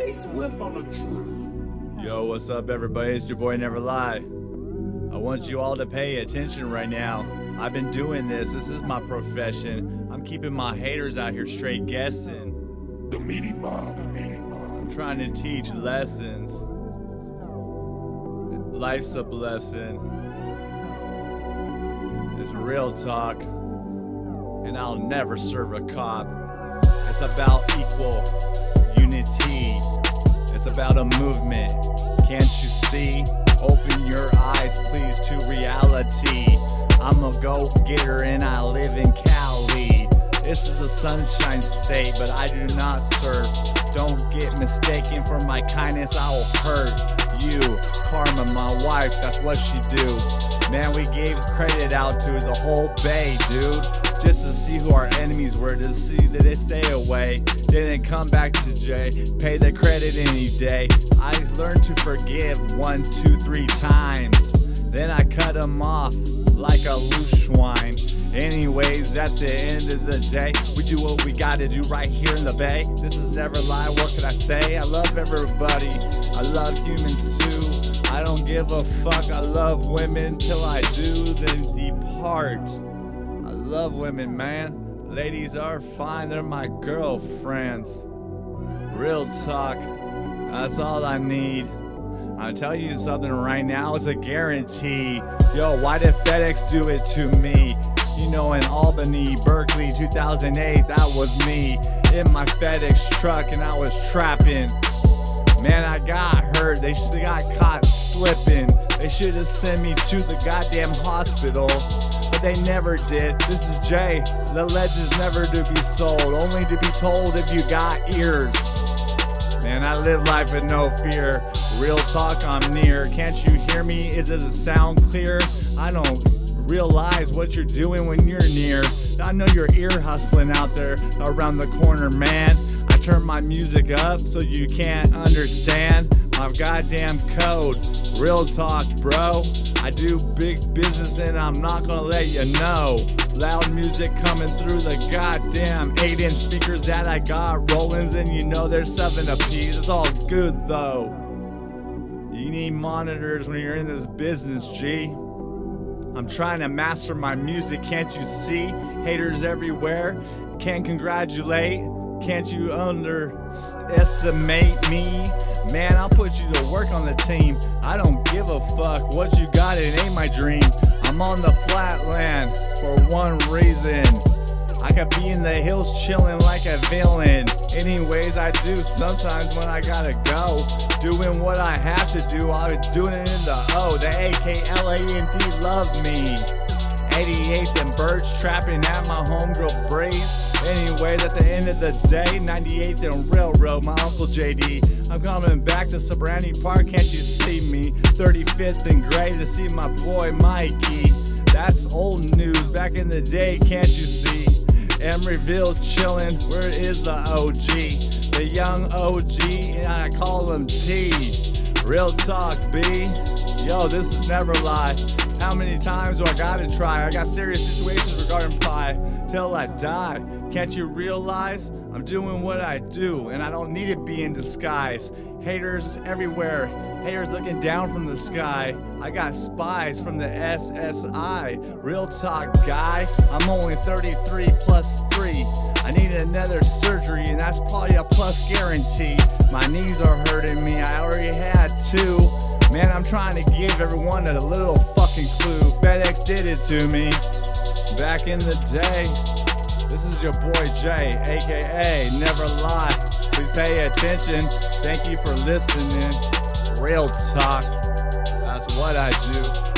Stay swift on the truth. Yo, what's up, everybody? It's your boy Neverlie. I want you all to pay attention right now. I've been doing this. This is my profession. I'm keeping my haters out here straight guessing. The meeting mob. I'm trying to teach lessons. Life's a blessing. It's real talk. And I'll never serve a cop. It's about equal unity. It's about a movement. Can't you see? Open your eyes, please, to reality. I'm a go-getter and I live in Cali. This is a sunshine state, but I do not serve. Don't get mistaken for my kindness, I will hurt you. Karma, my wife, that's what she do. Man, we gave credit out to the whole bay, dude. Just to see who our enemies were, to see that they stay away. Didn't come back to Jay, pay the credit any day. I learned to forgive 1, 2, 3 times. Then I cut them off like a loose swine. Anyways, at the end of the day, we do what we gotta do right here in the Bay. This is Neverlie, what can I say? I love everybody, I love humans too. I don't give a fuck, I love women till I do, then depart. I love women, man. Ladies are fine, they're my girlfriends. Real talk, that's all I need. I'll tell you something right now, it's a guarantee. Yo, why did FedEx do it to me? You know, in Albany, Berkeley, 2008, that was me. In my FedEx truck and I was trapping. Man, I got hurt, they should've got caught slipping. They should've sent me to the goddamn hospital. They never did. This is Jay. The legends never to be sold, only to be told if you got ears. Man, I live life with no fear. Real talk, I'm near. Can't you hear me? Is it a sound clear? I don't realize what you're doing when you're near. I know you're ear hustling out there around the corner, man. I turn my music up so you can't understand my goddamn code. Real talk, bro. I do big business and I'm not gonna let you know. Loud music coming through the goddamn 8-inch speakers that I got. Rollins, and you know they're 7 apiece. It's all good though. You need monitors when you're in this business, G. I'm trying to master my music, can't you see? Haters everywhere, can't congratulate. Can't you underestimate me? Man, I'll put you to work on the team. I don't give a fuck what you got, it ain't my dream. I'm on the flatland for one reason. I could be in the hills chilling like a villain. Anyways, I do sometimes when I gotta go. Doing what I have to do, I'll be doing it in the O. The AKLAND love me. 88th and Birch trapping at my homegirl Breeze. Anyways, at the end of the day, 98th and Railroad, my Uncle JD. I'm coming back to Sobrani Park, can't you see me? 35th and Gray to see my boy Mikey. That's old news, back in the day, can't you see? Emeryville chillin', where is the OG? The young OG, and I call him T. Real talk, B. Yo, this is Neverlie. How many times do I gotta try? I got serious situations regarding pie till I die. Can't you realize I'm doing what I do and I don't need to be in disguise? Haters everywhere, haters looking down from the sky. I got spies from the SSI. Real talk, guy, I'm only 33 plus 3. I need another surgery and that's probably a plus guarantee. My knees are hurting me, I already had 2. Man, I'm trying to give everyone a little fucking clue. FedEx did it to me back in the day. This is your boy Jay, aka Neverlie. Please pay attention. Thank you for listening. Real talk. That's what I do.